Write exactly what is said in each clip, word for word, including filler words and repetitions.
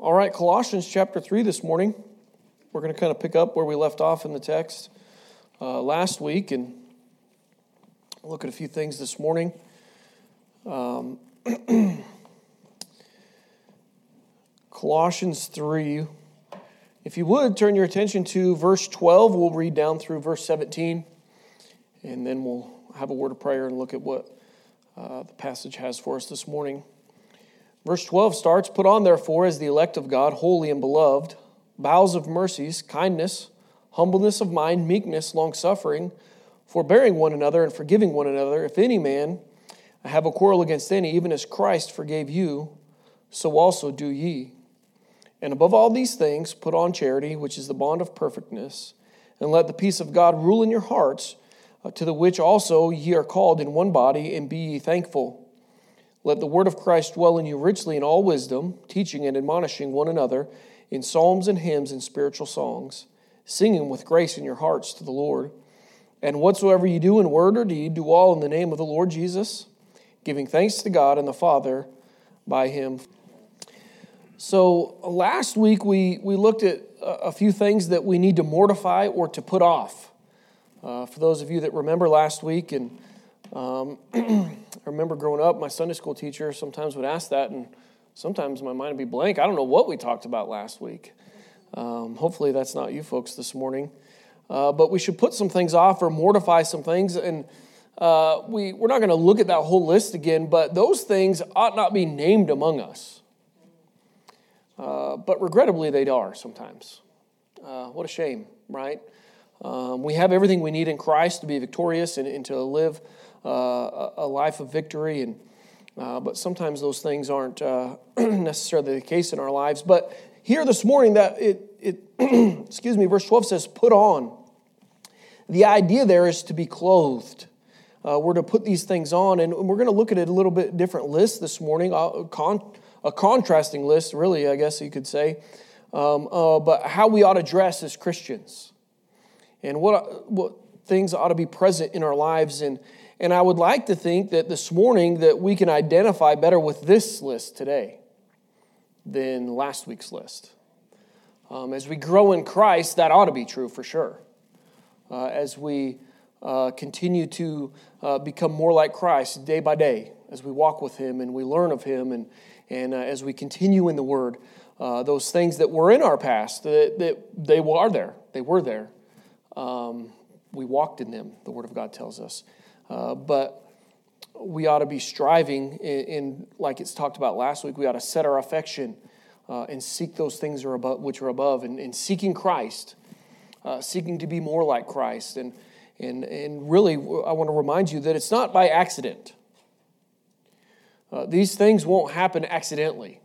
All right, Colossians chapter three this morning. We're going to kind of pick up where we left off in the text uh, last week and look at a few things this morning. Um, Colossians three. If you would, turn your attention to verse twelve. We'll read down through verse seventeen, and then we'll have a word of prayer and look at what uh, the passage has for us this morning. Verse twelve starts, "Put on, therefore, as the elect of God, holy and beloved, bowels of mercies, kindness, humbleness of mind, meekness, long-suffering, forbearing one another and forgiving one another. If any man have a quarrel against any, even as Christ forgave you, so also do ye. And above all these things, put on charity, which is the bond of perfectness, and let the peace of God rule in your hearts, to the which also ye are called in one body, and be ye thankful. Let the word of Christ dwell in you richly in all wisdom, teaching and admonishing one another in psalms and hymns and spiritual songs, singing with grace in your hearts to the Lord. And whatsoever you do in word or deed, do all in the name of the Lord Jesus, giving thanks to God and the Father by him." So last week we, we looked at a few things that we need to mortify or to put off. Uh, for those of you that remember last week, and um, I remember growing up, my Sunday school teacher sometimes would ask that, and sometimes my mind would be blank. I don't know what we talked about last week. Um, hopefully that's not you folks this morning. Uh, but we should put some things off or mortify some things, and uh, we, we're not going to look at that whole list again, but those things ought not be named among us. Uh, but regrettably, they are sometimes. Uh, what a shame, right? Um, we have everything we need in Christ to be victorious and, and to live uh, a life of victory. And uh, but sometimes those things aren't uh, necessarily the case in our lives. But here this morning, that it, it excuse me, verse twelve says, "Put on." The idea there is to be clothed. Uh, we're to put these things on, and we're going to look at a little bit different list this morning, a, con- a contrasting list, really, I guess you could say, um, uh, but how we ought to dress as Christians. And what what things ought to be present in our lives. And, and I would like to think that this morning that we can identify better with this list today than last week's list. Um, as we grow in Christ, that ought to be true for sure. Uh, as we uh, continue to uh, become more like Christ day by day, as we walk with Him and we learn of Him, and, and uh, as we continue in the Word, uh, those things that were in our past, that, that they are there, they were there. Um, we walked in them, the Word of God tells us. Uh, but we ought to be striving in, in, like it's talked about last week, we ought to set our affection uh, and seek those things are above, which are above, and, and seeking Christ, uh, seeking to be more like Christ. And, and, and really, I want to remind you that it's not by accident. Uh, these things won't happen accidentally.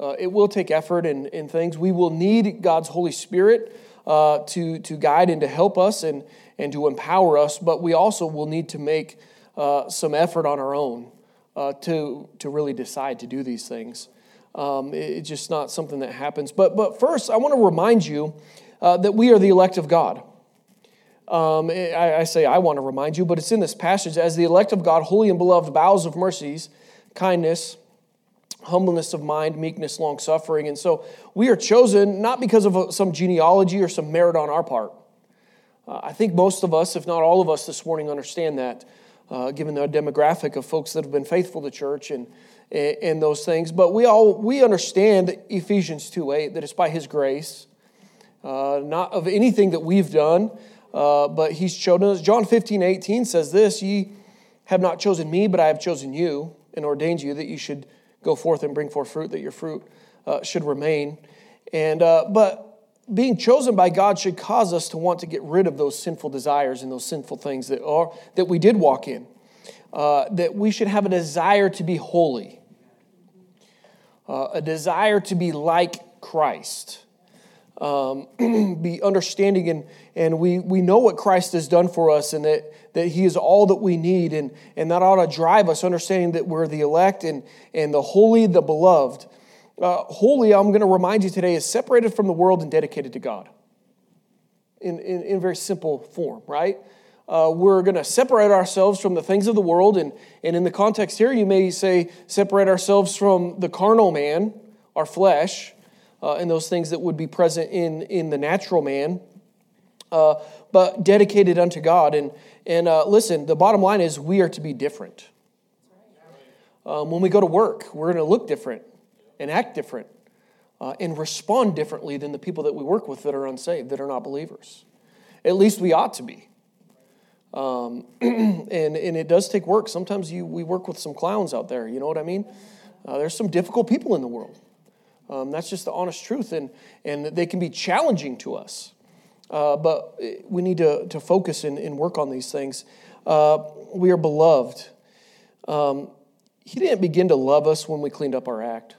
Uh, it will take effort and, and things. We will need God's Holy Spirit Uh, to to guide and to help us and, and to empower us, but we also will need to make uh, some effort on our own uh, to to really decide to do these things. Um, it, it's just not something that happens. But but first, I want to remind you uh, that we are the elect of God. Um, I, I say I want to remind you, but it's in this passage. As the elect of God, holy and beloved, bowels of mercies, kindness, humbleness of mind, meekness, long-suffering. And so we are chosen not because of some genealogy or some merit on our part. Uh, I think most of us, if not all of us this morning, understand that, uh, given the demographic of folks that have been faithful to church and and those things. But we all we understand Ephesians two eight, that it's by His grace, uh, not of anything that we've done, uh, but He's chosen us. John fifteen eighteen says this, "Ye have not chosen me, but I have chosen you, and ordained you that you should go forth and bring forth fruit, that your fruit uh, should remain." And uh, but being chosen by God should cause us to want to get rid of those sinful desires and those sinful things that are that we did walk in. Uh, that we should have a desire to be holy, uh, a desire to be like Christ, um, be understanding, and and we we know what Christ has done for us, and that. that He is all that we need, and, and that ought to drive us, understanding that we're the elect and, and the holy, the beloved. Uh, holy, I'm going to remind you today, is separated from the world and dedicated to God in, in, in very simple form, right? Uh, we're going to separate ourselves from the things of the world, and, and in the context here, you may say, separate ourselves from the carnal man, our flesh, uh, and those things that would be present in, in the natural man, uh, but dedicated unto God. And, and uh, listen, the bottom line is we are to be different. Um, when we go to work, we're going to look different and act different uh, and respond differently than the people that we work with that are unsaved, that are not believers. At least we ought to be. Um, and, and it does take work. Sometimes you we work with some clowns out there, you know what I mean? Uh, there's some difficult people in the world. Um, that's just the honest truth, and, and they can be challenging to us. Uh, but we need to, to focus and, and work on these things. Uh, we are beloved. Um, he didn't begin to love us when we cleaned up our act.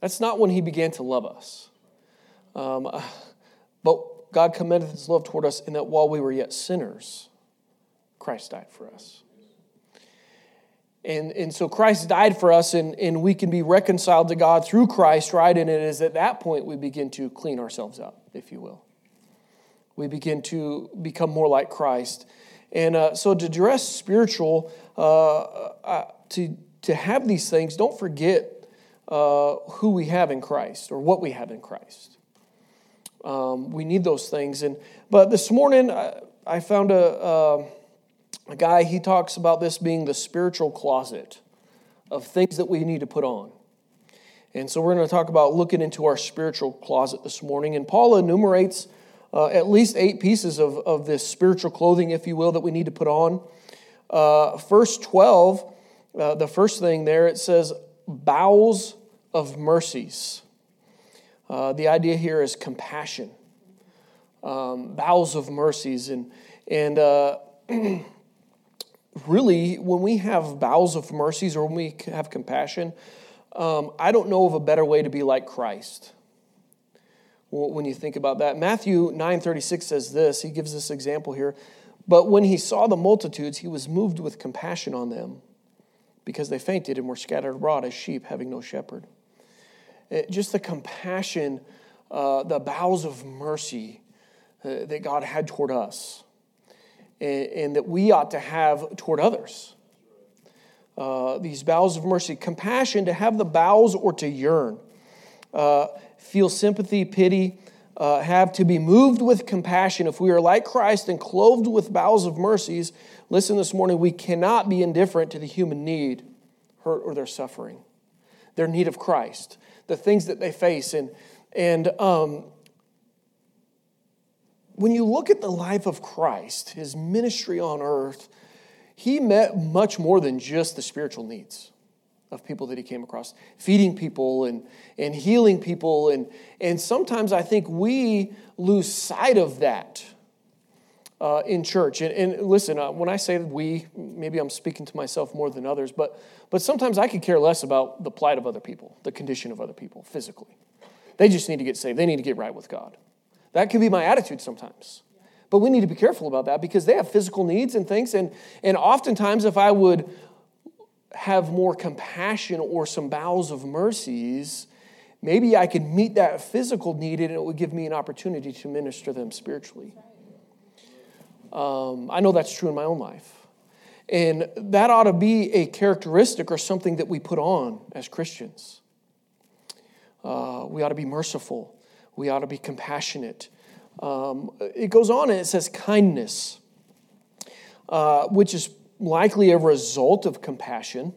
That's not when he began to love us. Um, but... God commendeth his love toward us in that while we were yet sinners, Christ died for us. And, and so Christ died for us, and, and we can be reconciled to God through Christ, right? And it is at that point we begin to clean ourselves up, if you will. We begin to become more like Christ. And uh, so to dress spiritual, uh, uh, to, to have these things, don't forget uh, who we have in Christ or what we have in Christ. Um, we need those things. And but this morning, I, I found a, uh, a guy, he talks about this being the spiritual closet of things that we need to put on. And so we're going to talk about looking into our spiritual closet this morning. And Paul enumerates uh, at least eight pieces of, of this spiritual clothing, if you will, that we need to put on. Uh, verse twelve, uh, the first thing there, it says, bowels of mercies. Uh, the idea here is compassion, um, bowels of mercies. And and uh, really, when we have bowels of mercies or when we have compassion, um, I don't know of a better way to be like Christ when you think about that. Matthew nine thirty-six says this. He gives this example here. But when he saw the multitudes, he was moved with compassion on them because they fainted and were scattered abroad as sheep having no shepherd. It, just the compassion, uh, the bowels of mercy uh, that God had toward us and, and that we ought to have toward others. Uh, these bowels of mercy, compassion, to have the bowels or to yearn, uh, feel sympathy, pity, uh, have to be moved with compassion. If we are like Christ and clothed with bowels of mercies, listen this morning, we cannot be indifferent to the human need, hurt, or their suffering, their need of Christ, the things that they face. And and um, when you look at the life of Christ, his ministry on earth, he met much more than just the spiritual needs of people that he came across, feeding people and, and healing people. And, and sometimes I think we lose sight of that uh, in church. And, and listen, uh, when I say we, maybe I'm speaking to myself more than others, but But sometimes I could care less about the plight of other people, the condition of other people physically. They just need to get saved. They need to get right with God. That can be my attitude sometimes. But we need to be careful about that because they have physical needs and things. And, and oftentimes if I would have more compassion or some bowels of mercies, maybe I could meet that physical need and it would give me an opportunity to minister them spiritually. Um, I know that's true in my own life. And that ought to be a characteristic or something that we put on as Christians. Uh, we ought to be merciful. We ought to be compassionate. Um, it goes on and it says kindness, uh, which is likely a result of compassion.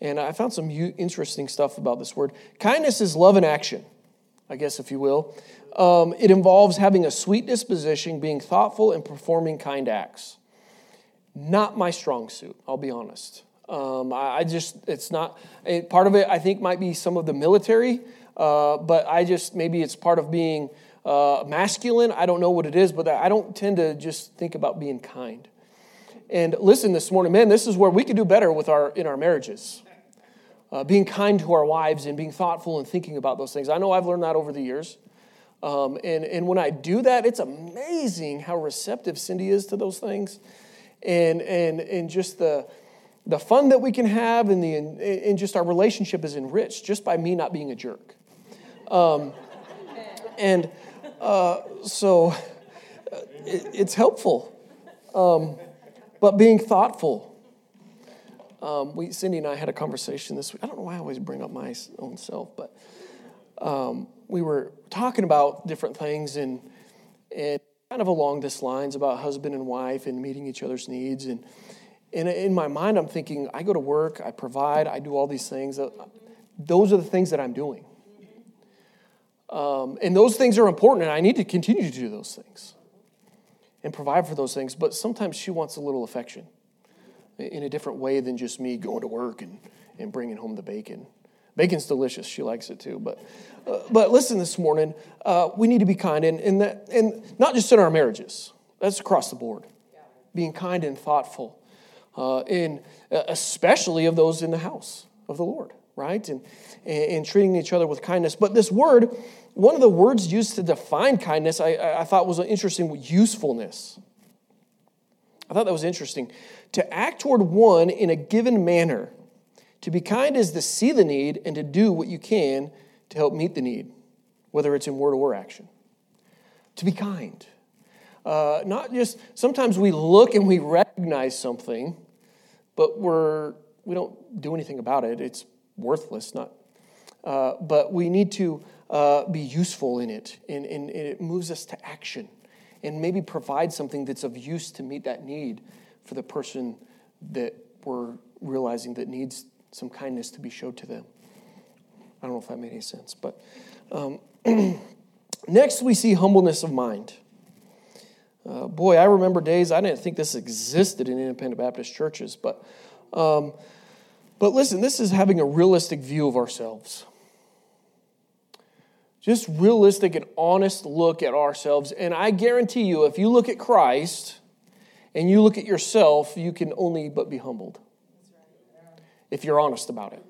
And I found some interesting stuff about this word. Kindness is love in action, I guess, if you will. Um, it involves having a sweet disposition, being thoughtful, and performing kind acts. Not my strong suit, I'll be honest. Um, I, I just, it's not, it, part of it I think might be some of the military, uh, but I just, maybe it's part of being uh, masculine. I don't know what it is, but I don't tend to just think about being kind. And listen this morning, man, this is where we can do better with our in our marriages. Uh, being kind to our wives and being thoughtful and thinking about those things. I know I've learned that over the years. Um, and, and when I do that, it's amazing how receptive Cindy is to those things. And and and just the the fun that we can have, and the and, and just our relationship is enriched just by me not being a jerk. Um, and uh, so it, it's helpful, um, but being thoughtful, Um, we Cindy and I had a conversation this week. I don't know why I always bring up my own self, but um, we were talking about different things and and kind of along this lines about husband and wife and meeting each other's needs. And, and in my mind, I'm thinking, I go to work, I provide, I do all these things. Those are the things that I'm doing. Um, and those things are important, and I need to continue to do those things and provide for those things. But sometimes she wants a little affection in a different way than just me going to work and, and bringing home the bacon. Bacon's delicious. She likes it too. But uh, but listen, this morning, uh, we need to be kind, and and, that, and not just in our marriages. That's across the board. Yeah. Being kind and thoughtful, uh, and especially of those in the house of the Lord, right? And, and and treating each other with kindness. But this word, one of the words used to define kindness, I, I thought was an interesting usefulness. I thought that was interesting. To act toward one in a given manner. To be kind is to see the need and to do what you can to help meet the need, whether it's in word or action. To be kind. Uh, not just, sometimes we look and we recognize something, but we're, we don't do anything about it. It's worthless, not. Uh, but we need to uh, be useful in it, and, and, and it moves us to action and maybe provide something that's of use to meet that need for the person that we're realizing that needs some kindness to be showed to them. I don't know if that made any sense, but um, next we see humbleness of mind. Uh, boy, I remember days I didn't think this existed in independent Baptist churches, but um, but listen, this is having a realistic view of ourselves. Just realistic and honest look at ourselves, and I guarantee you, if you look at Christ and you look at yourself, you can only but be humbled. If you're honest about it.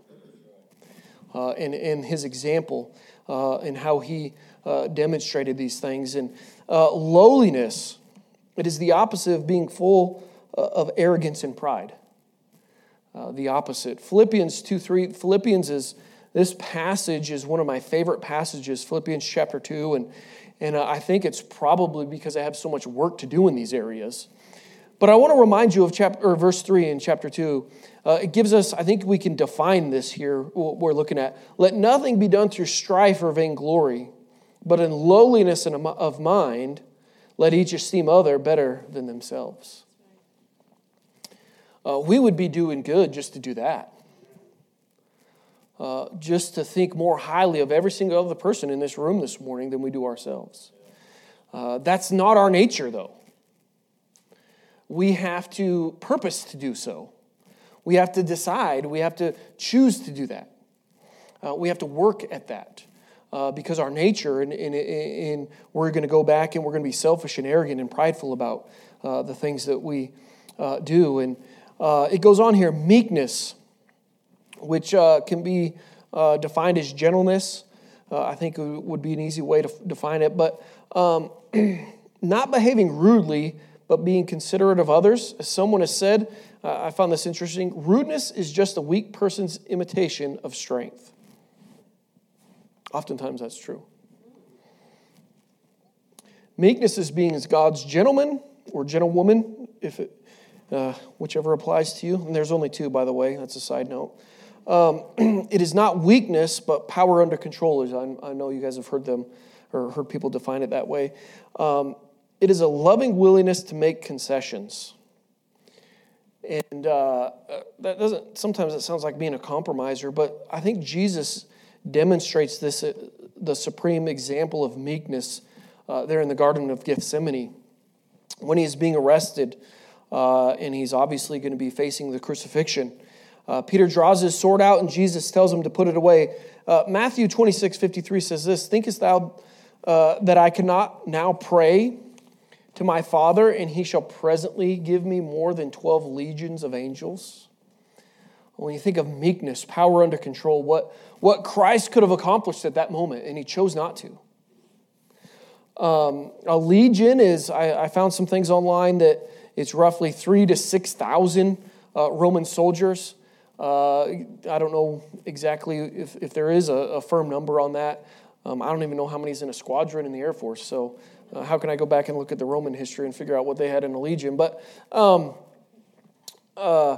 Uh, and, and his example uh, and how he uh, demonstrated these things. And uh, lowliness, it is the opposite of being full uh, of arrogance and pride. Uh, the opposite. Philippians two three, Philippians is, this passage is one of my favorite passages, Philippians chapter two. And, and uh, I think it's probably because I have so much work to do in these areas. But I want to remind you of chapter, or verse three in chapter two. Uh, it gives us, I think we can define this here, what we're looking at. Let nothing be done through strife or vainglory, but in lowliness of mind, let each esteem other better than themselves. Uh, we would be doing good just to do that. Uh, just to think more highly of every single other person in this room this morning than we do ourselves. Uh, that's not our nature, though. We have to purpose to do so. We have to decide. We have to choose to do that. Uh, we have to work at that uh, because our nature, and, and, and we're going to go back and we're going to be selfish and arrogant and prideful about uh, the things that we uh, do. And uh, it goes on here, meekness, which uh, can be uh, defined as gentleness. Uh, I think it would be an easy way to define it. But um, not behaving rudely, but being considerate of others. As someone has said, uh, I found this interesting, rudeness is just a weak person's imitation of strength. Oftentimes that's true. Meekness is being as God's gentleman or gentlewoman, if it, uh, whichever applies to you. And there's only two, by the way. That's a side note. Um, it is not weakness, but power under control. I, I know you guys have heard them or heard people define it that way. Um, It is a loving willingness to make concessions. And uh, that doesn't, sometimes it sounds like being a compromiser, but I think Jesus demonstrates this, uh, the supreme example of meekness uh, there in the Garden of Gethsemane. When he is being arrested, uh, and he's obviously going to be facing the crucifixion, uh, Peter draws his sword out and Jesus tells him to put it away. Uh, Matthew twenty-six fifty-three says this, "Thinkest thou uh, that I cannot now pray to my Father, and he shall presently give me more than twelve legions of angels?" When you think of meekness, power under control, what, what Christ could have accomplished at that moment, and he chose not to. Um, a legion is, I, I found some things online that it's roughly three to six thousand uh, Roman soldiers. Uh, I don't know exactly if, if there is a, a firm number on that. Um, I don't even know how many is in a squadron in the Air Force, so Uh, how can I go back and look at the Roman history and figure out what they had in a legion? But um, uh,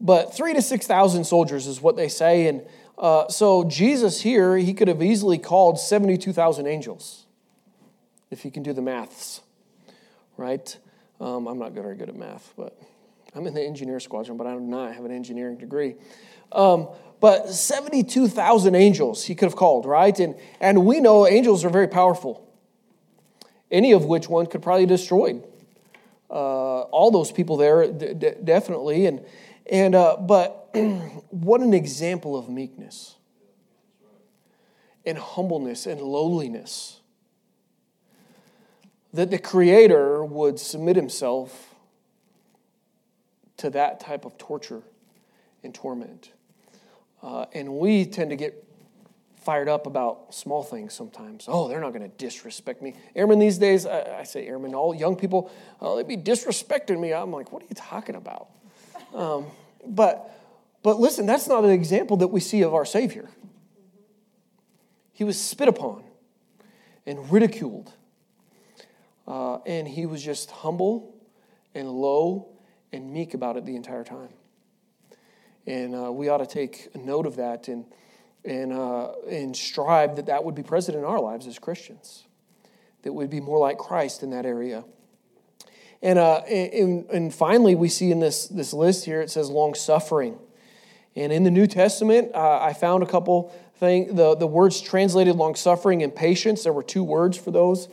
But three to six thousand soldiers is what they say. And uh, so Jesus here, he could have easily called seventy-two thousand angels, if you can do the maths, right? Um, I'm not very good at math, but I'm in the engineer squadron, but I do not have an engineering degree. Um, but seventy-two thousand angels he could have called, right? And and we know angels are very powerful, any of which one could probably destroy uh, all those people there, d- d- definitely. And and uh, but what an example of meekness and humbleness and lowliness, that the Creator would submit himself to that type of torture and torment. Uh, and we tend to get fired up about small things sometimes. Oh, they're not going to disrespect me. Airmen these days, I, I say airmen, all young people, oh, they'd be disrespecting me. I'm like, what are you talking about? Um, but but listen, that's not an example that we see of our Savior. He was spit upon and ridiculed. Uh, and he was just humble and low and meek about it the entire time. And uh, we ought to take note of that and and uh, and strive that that would be present in our lives as Christians, that we'd be more like Christ in that area. And uh, and, and finally, we see in this, this list here, it says long-suffering. And in the New Testament, uh, I found a couple things. The, the words translated long-suffering and patience, there were two words for those.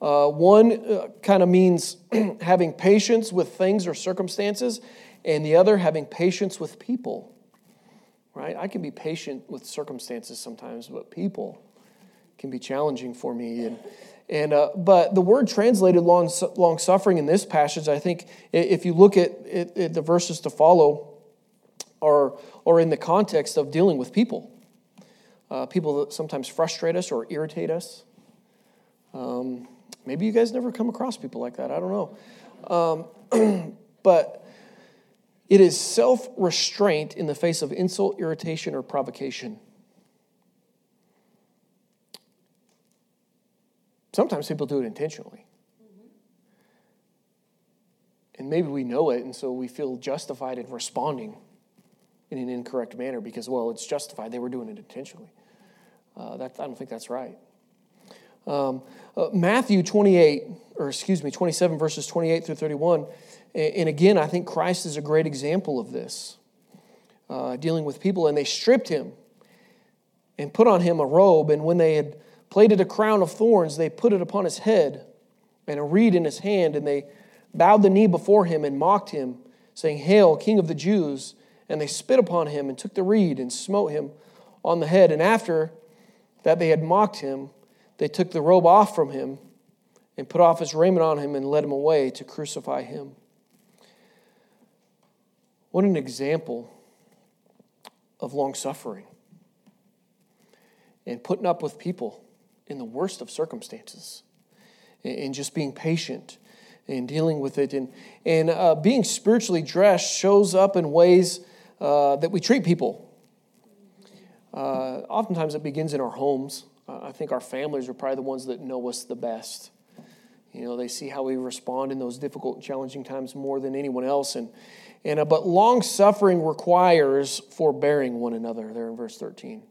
Uh, one uh, kind of means having patience with things or circumstances, and the other having patience with people, right? I can be patient with circumstances sometimes, but people can be challenging for me. And and uh, but the word translated long long suffering in this passage, I think, if you look at, at, at the verses to follow, are or in the context of dealing with people, uh, people that sometimes frustrate us or irritate us. Um, Maybe you guys never come across people like that. I don't know. Um, but it is self-restraint in the face of insult, irritation, or provocation. Sometimes people do it intentionally. And maybe we know it, and so we feel justified in responding in an incorrect manner because, well, it's justified. They were doing it intentionally. Uh, that, I don't think that's right. Um, uh, Matthew twenty-eight, or excuse me, twenty-seven, verses twenty-eight through thirty-one, and, and again, I think Christ is a great example of this, uh, dealing with people. And they stripped him and put on him a robe, and when they had plaited a crown of thorns, they put it upon his head and a reed in his hand, and they bowed the knee before him and mocked him, saying, "Hail, King of the Jews!" And they spit upon him and took the reed and smote him on the head. And after that they had mocked him, they took the robe off from him and put off his raiment on him and led him away to crucify him. What an example of long-suffering and putting up with people in the worst of circumstances and just being patient and dealing with it. And, and uh, being spiritually dressed shows up in ways uh, that we treat people. Uh, oftentimes it begins in our homes. I think our families are probably the ones that know us the best. You know, they see how we respond in those difficult and challenging times more than anyone else. And and uh, but long suffering requires forbearing one another. There in verse thirteen.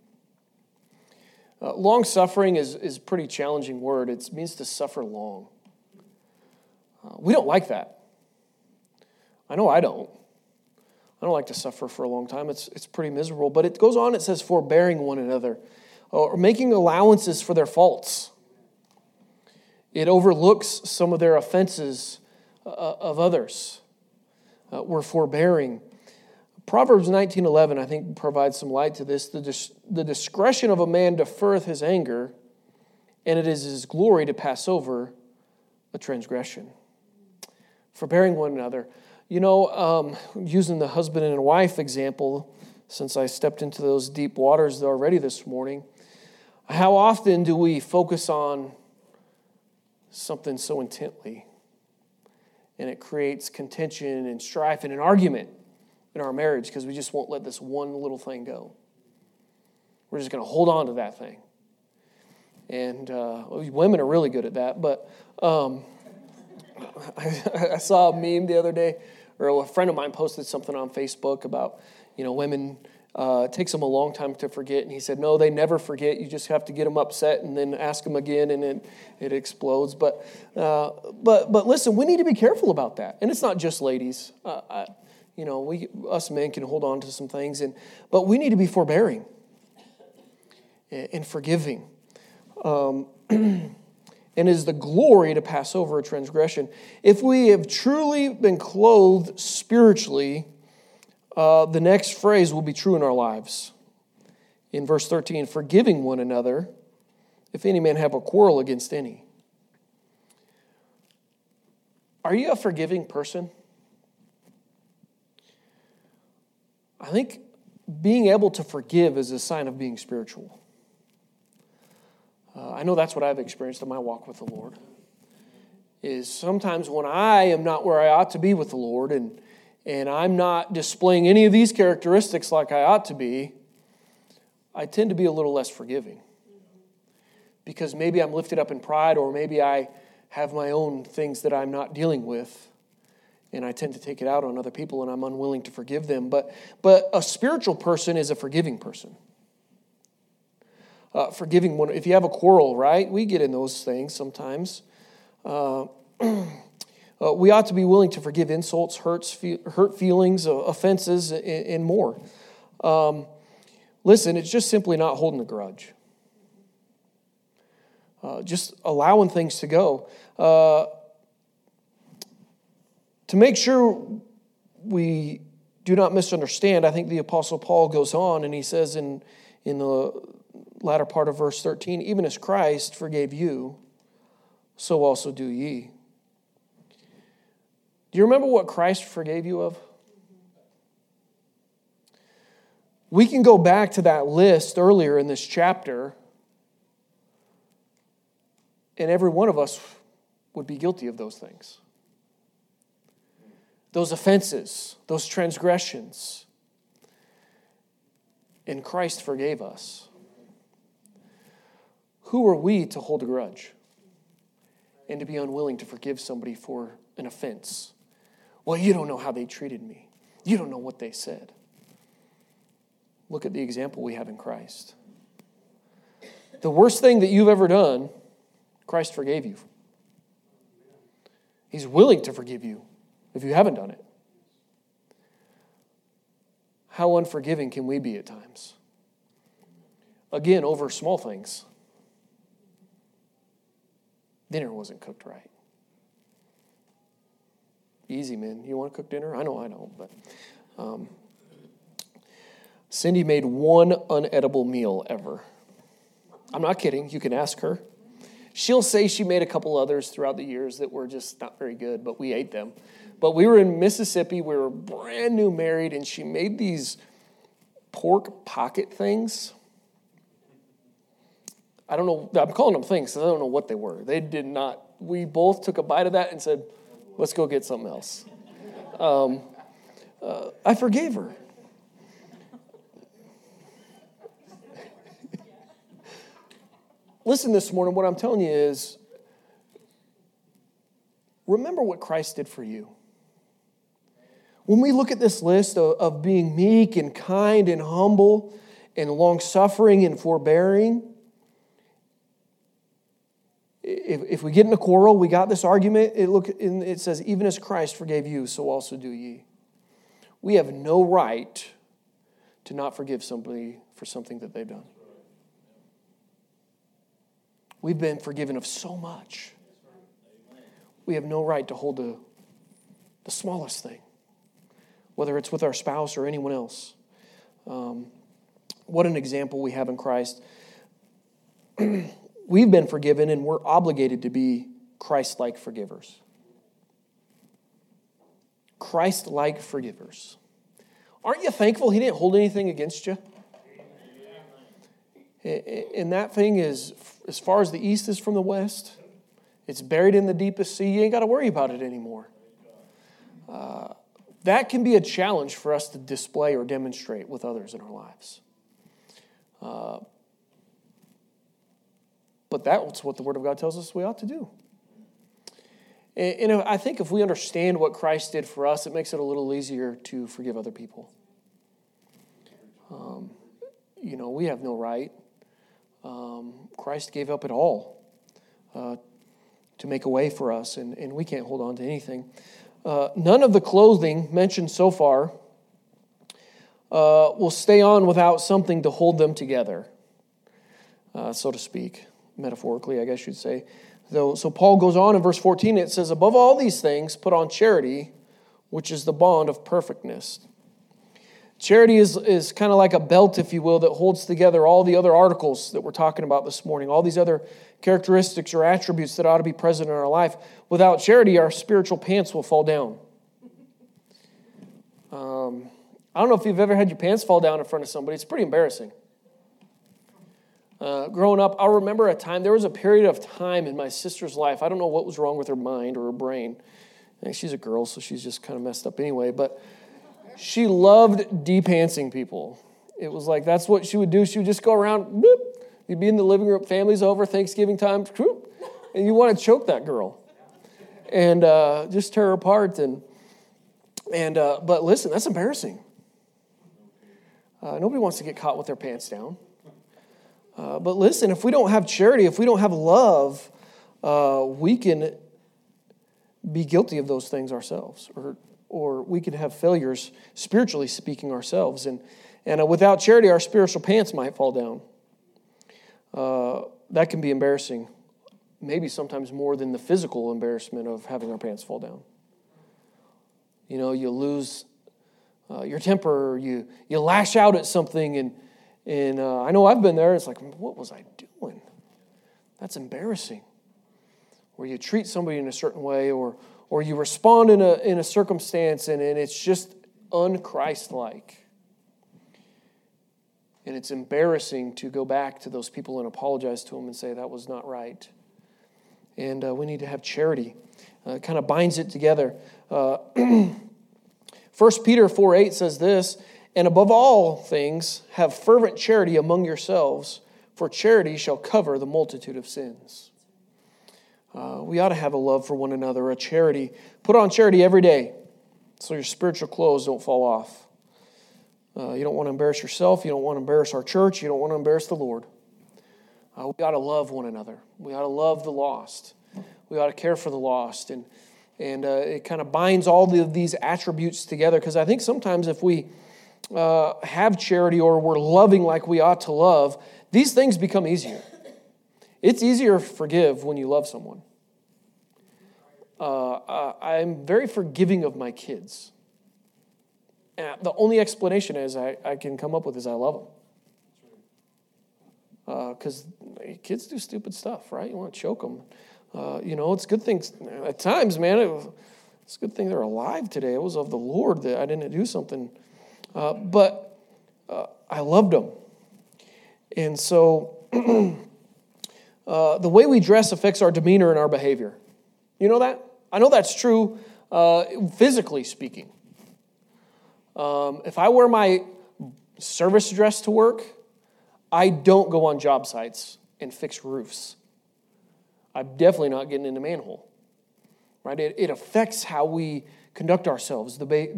Uh, long suffering is is a pretty challenging word. It means to suffer long. Uh, we don't like that. I know I don't. I don't like to suffer for a long time. It's it's pretty miserable. But it goes on. It says forbearing one another, or making allowances for their faults. It overlooks some of their offenses of others. Uh, we're forbearing. Proverbs nineteen eleven, I think, provides some light to this. The, dis- the discretion of a man deferreth his anger, and it is his glory to pass over a transgression. Forbearing one another. You know, um, using the husband and wife example, since I stepped into those deep waters already this morning, how often do we focus on something so intently and it creates contention and strife and an argument in our marriage because we just won't let this one little thing go? We're just going to hold on to that thing. And uh, women are really good at that, but um, I, I saw a meme the other day or a friend of mine posted something on Facebook about, you know, women, uh, it takes them a long time to forget. And he said, no, they never forget. You just have to get them upset and then ask them again, and it, it explodes. But uh, but but listen, we need to be careful about that. And it's not just ladies. Uh, I, you know, we us men can hold on to some things, and but we need to be forbearing and forgiving. Um, and it is the glory to pass over a transgression. If we have truly been clothed spiritually, uh, the next phrase will be true in our lives. In verse thirteen, forgiving one another, if any man have a quarrel against any. Are you a forgiving person? I think being able to forgive is a sign of being spiritual. Uh, I know that's what I've experienced in my walk with the Lord, is sometimes when I am not where I ought to be with the Lord, and and I'm not displaying any of these characteristics like I ought to be, I tend to be a little less forgiving. Because maybe I'm lifted up in pride, or maybe I have my own things that I'm not dealing with, and I tend to take it out on other people, and I'm unwilling to forgive them. But, but a spiritual person is a forgiving person. Uh, forgiving one, if you have a quarrel, right? We get in those things sometimes. Uh, uh, we ought to be willing to forgive insults, hurts, fe- hurt feelings, uh, offenses, and, and more. Um, listen, it's just simply not holding a grudge. Uh, just allowing things to go. Uh, to make sure we do not misunderstand, I think the Apostle Paul goes on and he says in in the latter part of verse thirteen, even as Christ forgave you, so also do ye. Do you remember what Christ forgave you of? We can go back to that list earlier in this chapter, and every one of us would be guilty of those things. Those offenses, those transgressions. And Christ forgave us. Who are we to hold a grudge and to be unwilling to forgive somebody for an offense? Well, you don't know how they treated me. You don't know what they said. Look at the example we have in Christ. The worst thing that you've ever done, Christ forgave you. He's willing to forgive you if you haven't done it. How unforgiving can we be at times? Again, over small things. Dinner wasn't cooked right. Easy, man. You want to cook dinner? I know I don't, but um, Cindy made one unedible meal ever. I'm not kidding. You can ask her. She'll say she made a couple others throughout the years that were just not very good, but we ate them. But we were in Mississippi. We were brand new married, and she made these pork pocket things. I don't know. I'm calling them things because I don't know what they were. They did not. We both took a bite of that and said, let's go get something else. Um, uh, I forgave her. Listen, this morning, what I'm telling you is, remember what Christ did for you. When we look at this list of, of being meek and kind and humble and long-suffering and forbearing, if, if we get in a quarrel, we got this argument, it, look, it says, even as Christ forgave you, so also do ye. We have no right to not forgive somebody for something that they've done. We've been forgiven of so much. We have no right to hold the, the smallest thing, whether it's with our spouse or anyone else. Um, what an example we have in Christ. We've been forgiven, and we're obligated to be Christ-like forgivers. Christ-like forgivers. Aren't you thankful he didn't hold anything against you? And that thing is, as far as the east is from the west, it's buried in the deepest sea. You ain't got to worry about it anymore. Uh, that can be a challenge for us to display or demonstrate with others in our lives. Uh, but that's what the Word of God tells us we ought to do. And I think if we understand what Christ did for us, it makes it a little easier to forgive other people. Um, you know, we have no right. Um, Christ gave up it all uh, to make a way for us, and, and we can't hold on to anything. Uh, none of the clothing mentioned so far uh, will stay on without something to hold them together, uh, so to speak, metaphorically, I guess you'd say. Though, so Paul goes on in verse fourteen, it says, above all these things, put on charity, which is the bond of perfectness. Charity is, is kind of like a belt, if you will, that holds together all the other articles that we're talking about this morning, all these other characteristics or attributes that ought to be present in our life. Without charity, our spiritual pants will fall down. Um, I don't know if you've ever had your pants fall down in front of somebody. It's pretty embarrassing. Uh, growing up, I remember a time, there was a period of time in my sister's life. I don't know what was wrong with her mind or her brain. I think she's a girl, so she's just kind of messed up anyway, but she loved depantsing people. It was like, that's what she would do. She would just go around, boop. You'd be in the living room, family's over, Thanksgiving time, whoop, and you want to choke that girl and uh, just tear her apart. And and uh, But listen, that's embarrassing. Uh, nobody wants to get caught with their pants down. Uh, but listen, if we don't have charity, if we don't have love, uh, we can be guilty of those things ourselves, or or we can have failures, spiritually speaking, ourselves. And, and uh, without charity, our spiritual pants might fall down. Uh, that can be embarrassing, maybe sometimes more than the physical embarrassment of having our pants fall down. You know, you lose uh, your temper, or you, you lash out at something, and And uh, I know I've been there. It's like, what was I doing? That's embarrassing. Or you treat somebody in a certain way, or or you respond in a in a circumstance, and, and it's just un-Christ-like. And it's embarrassing to go back to those people and apologize to them and say, that was not right. And uh, we need to have charity. Uh, it kind of binds it together. Uh, First Peter four eight says this, and above all things, have fervent charity among yourselves, for charity shall cover the multitude of sins. Uh, we ought to have a love for one another, a charity. Put on charity every day so your spiritual clothes don't fall off. Uh, you don't want to embarrass yourself. You don't want to embarrass our church. You don't want to embarrass the Lord. Uh, we ought to love one another. We ought to love the lost. We ought to care for the lost. And, and uh, it kind of binds all the, these attributes together, because I think sometimes if we... Uh, have charity, or we're loving like we ought to love, these things become easier. It's easier to forgive when you love someone. Uh, I, I'm very forgiving of my kids. And the only explanation is I, I can come up with is I love them. Because uh, kids do stupid stuff, right? You want to choke them. Uh, you know, it's good things. At times, man, it was, it's a good thing they're alive today. It was of the Lord that I didn't do something. Uh, but uh, I loved them. And so uh, the way we dress affects our demeanor and our behavior. You know that? I know that's true uh, physically speaking. Um, if I wear my service dress to work, I don't go on job sites and fix roofs. I'm definitely not getting in a manhole. Right? It, it affects how we conduct ourselves the ba-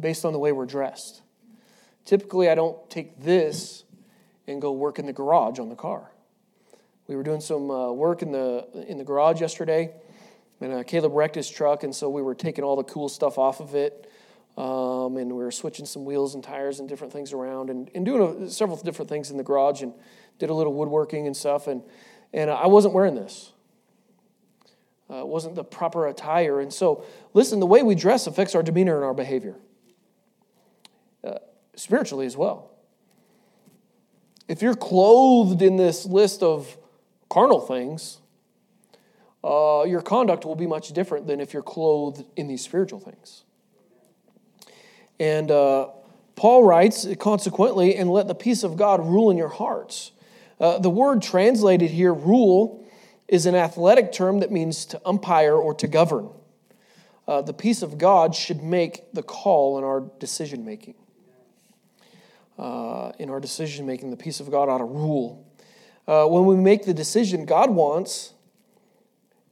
based on the way we're dressed. Typically, I don't take this and go work in the garage on the car. We were doing some uh, work in the in the garage yesterday, and uh, Caleb wrecked his truck, and so we were taking all the cool stuff off of it, um, and we were switching some wheels and tires and different things around, and, and doing a, several different things in the garage, and did a little woodworking and stuff, and, and I wasn't wearing this. It uh, wasn't the proper attire. And so, listen, the way we dress affects our demeanor and our behavior. Uh, spiritually as well. If you're clothed in this list of carnal things, uh, your conduct will be much different than if you're clothed in these spiritual things. And uh, Paul writes, consequently, and let the peace of God rule in your hearts. Uh, the word translated here, rule, is an athletic term that means to umpire or to govern. Uh, the peace of God should make the call in our decision-making. Uh, in our decision-making, the peace of God ought to rule. Uh, when we make the decision God wants,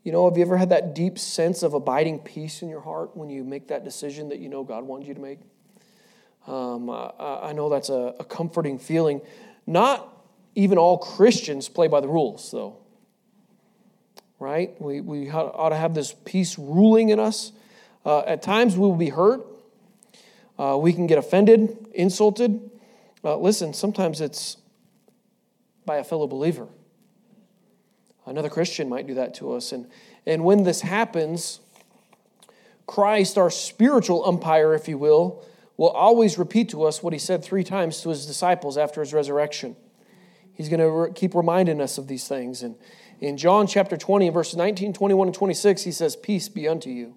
You know, have you ever had that deep sense of abiding peace in your heart when you make that decision that you know God wanted you to make? Um, I, I know that's a, a comforting feeling. Not even all Christians play by the rules, though. Right? We we ought to have this peace ruling in us. Uh, at times we will be hurt. Uh, we can get offended, insulted. Uh, listen, sometimes it's by a fellow believer. Another Christian might do that to us. And, and when this happens, Christ, our spiritual umpire, if you will, will always repeat to us what he said three times to his disciples after his resurrection. He's going to re- keep reminding us of these things. And in John chapter twenty, verses nineteen, twenty-one, and twenty-six, he says, "Peace be unto you."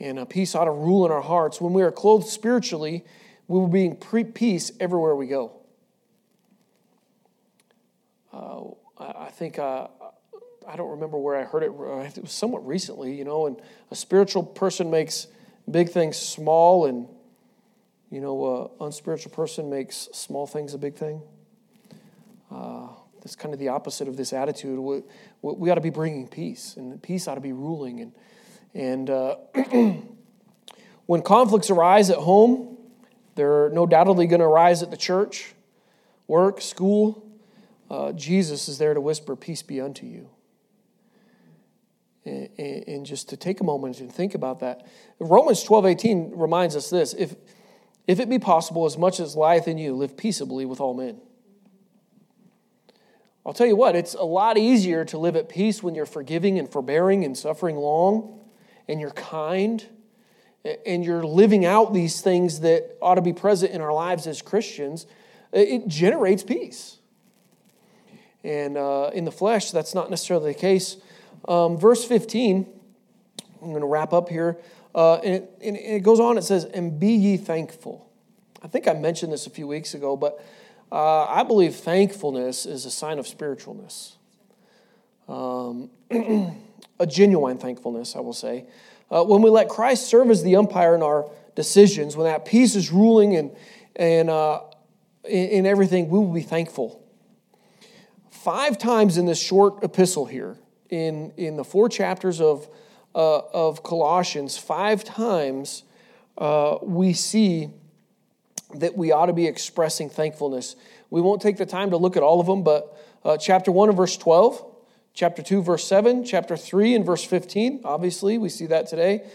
And a peace ought to rule in our hearts. When we are clothed spiritually, we will be in pre- peace everywhere we go. Uh, I think, uh, I don't remember where I heard it. It was somewhat recently, you know, and a spiritual person makes big things small, and, you know, an unspiritual person makes small things a big thing. Uh, that's kind of the opposite of this attitude. We, we ought to be bringing peace, and peace ought to be ruling. And, and uh, when conflicts arise at home, they're no doubtedly going to arise at the church, work, school. Uh, Jesus is there to whisper, "Peace be unto you." And, and just to take a moment and think about that. Romans twelve eighteen reminds us this. If, if it be possible, as much as lieth in you, live peaceably with all men. I'll tell you what, it's a lot easier to live at peace when you're forgiving and forbearing and suffering long, and you're kind, and you're living out these things that ought to be present in our lives as Christians. It generates peace. And uh, in the flesh, that's not necessarily the case. Um, verse fifteen, I'm going to wrap up here. Uh, and, it, and it goes on, it says, "And be ye thankful." I think I mentioned this a few weeks ago, but uh, I believe thankfulness is a sign of spiritualness. Um, a genuine thankfulness, I will say. Uh, when we let Christ serve as the umpire in our decisions, when that peace is ruling and, and uh, in, in everything, we will be thankful. Five times in this short epistle here, in, in the four chapters of, uh, of Colossians, five times uh, we see that we ought to be expressing thankfulness. We won't take the time to look at all of them, but uh, chapter one and verse twelve, chapter two, verse seven, chapter three and verse fifteen, obviously we see that today.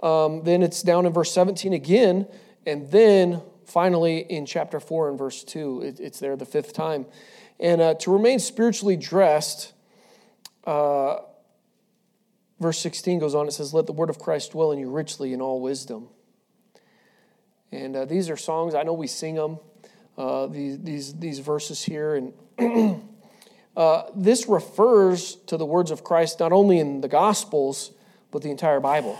Um, then it's down in verse seventeen again, and then finally in chapter four and verse two, it, it's there the fifth time. And uh, to remain spiritually dressed, uh, verse sixteen goes on, it says, "Let the word of Christ dwell in you richly in all wisdom." And uh, these are songs, I know we sing them, uh, these, these, these verses here. And uh, this refers to the words of Christ not only in the Gospels, but the entire Bible,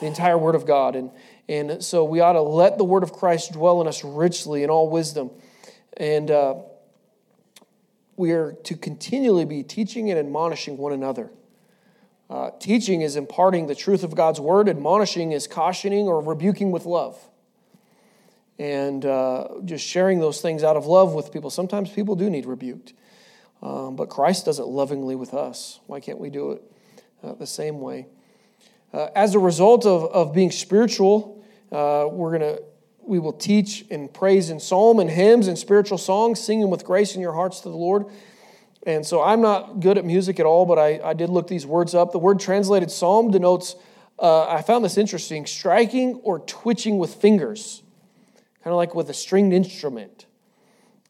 the entire Word of God. And, and so we ought to let the word of Christ dwell in us richly in all wisdom. And Uh, We are to continually be teaching and admonishing one another. Uh, teaching is imparting the truth of God's word. Admonishing is cautioning or rebuking with love. And uh, just sharing those things out of love with people. Sometimes people do need rebuked. Um, but Christ does it lovingly with us. Why can't we do it uh, the same way? Uh, as a result of, of being spiritual, uh, we're going to We will teach and praise in psalm and hymns and spiritual songs, singing with grace in your hearts to the Lord. And so I'm not good at music at all, but I, I did look these words up. The word translated psalm denotes, uh, I found this interesting, striking or twitching with fingers, kind of like with a stringed instrument.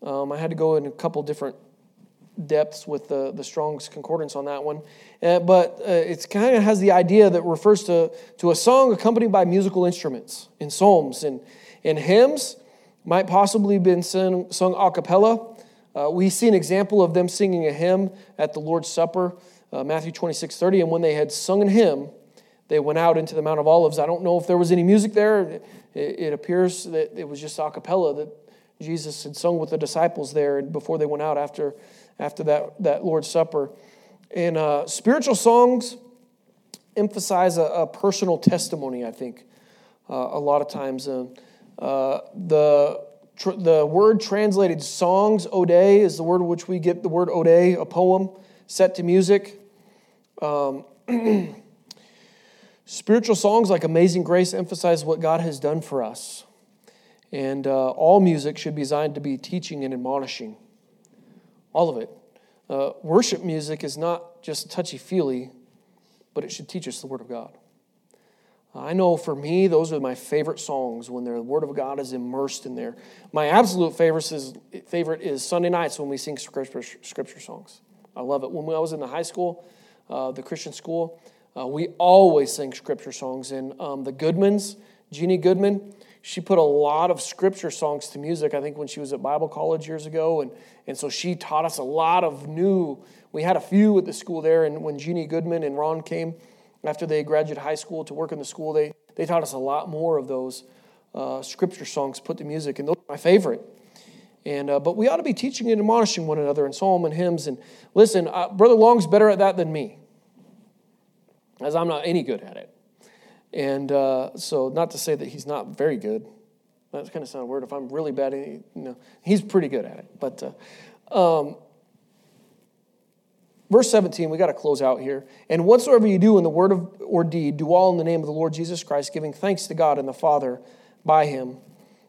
Um, I had to go in a couple different depths with the, the Strong's Concordance on that one. Uh, but uh, it kind of has the idea that refers to, to a song accompanied by musical instruments in psalms and And hymns might possibly have been sung, sung a cappella. Uh, we see an example of them singing a hymn at the Lord's Supper, uh, Matthew twenty-six thirty. And when they had sung a hymn, they went out into the Mount of Olives. I don't know if there was any music there. It, it appears that it was just a cappella that Jesus had sung with the disciples there before they went out after, after that, that Lord's Supper. And uh, spiritual songs emphasize a, a personal testimony, I think, uh, a lot of times. Uh, Uh, the tr- the word translated songs, ode, is the word which we get the word ode, a poem set to music. Um, spiritual songs like Amazing Grace emphasize what God has done for us. And uh, all music should be designed to be teaching and admonishing. All of it. Uh, worship music is not just touchy-feely, but it should teach us the Word of God. I know for me, those are my favorite songs when the Word of God is immersed in there. My absolute favorite is, favorite is Sunday nights when we sing scripture, scripture songs. I love it. When I was in the high school, uh, the Christian school, uh, we always sang scripture songs. And um, the Goodmans, Jeannie Goodman, she put a lot of scripture songs to music, I think, when she was at Bible college years ago. And, and so she taught us a lot of new. We had a few at the school there. And when Jeannie Goodman and Ron came, after they graduated high school to work in the school, they, they taught us a lot more of those uh, scripture songs put to music, and those are my favorite. And uh, but we ought to be teaching and admonishing one another in psalm and hymns. And listen, uh, Brother Long's better at that than me, as I'm not any good at it. And uh, so not to say that he's not very good. That's kind of sound weird. If I'm really bad, you know, he's pretty good at it. But uh, um verse seventeen, we got to close out here. And whatsoever you do in the word of, or deed, do all in the name of the Lord Jesus Christ, giving thanks to God and the Father by him.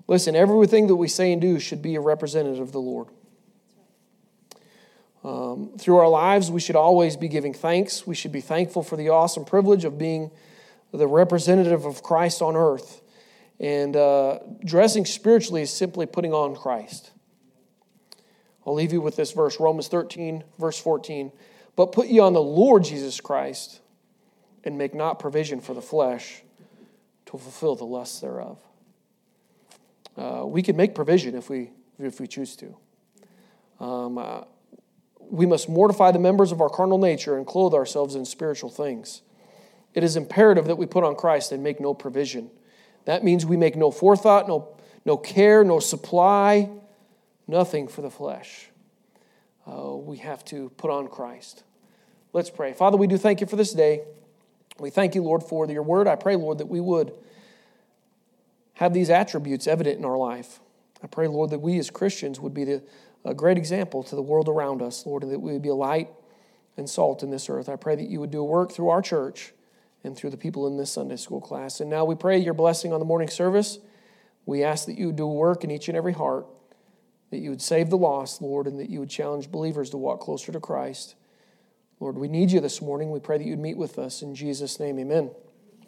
Listen, everything that we say and do should be a representative of the Lord. Um, through our lives, we should always be giving thanks. We should be thankful for the awesome privilege of being the representative of Christ on earth. And uh, dressing spiritually is simply putting on Christ. I'll leave you with this verse, Romans thirteen, verse fourteen. But put ye on the Lord Jesus Christ, and make not provision for the flesh to fulfill the lusts thereof. Uh, we can make provision if we if we choose to. Um, uh, we must mortify the members of our carnal nature and clothe ourselves in spiritual things. It is imperative that we put on Christ and make no provision. That means we make no forethought, no no care, no supply. Nothing for the flesh. Uh, we have to put on Christ. Let's pray. Father, we do thank you for this day. We thank you, Lord, for your word. I pray, Lord, that we would have these attributes evident in our life. I pray, Lord, that we as Christians would be the, a great example to the world around us, Lord, and that we would be a light and salt in this earth. I pray that you would do a work through our church and through the people in this Sunday school class. And now we pray your blessing on the morning service. We ask that you would do a work in each and every heart, that you would save the lost, Lord, and that you would challenge believers to walk closer to Christ. Lord, we need you this morning. We pray that you'd meet with us. In Jesus' name, amen.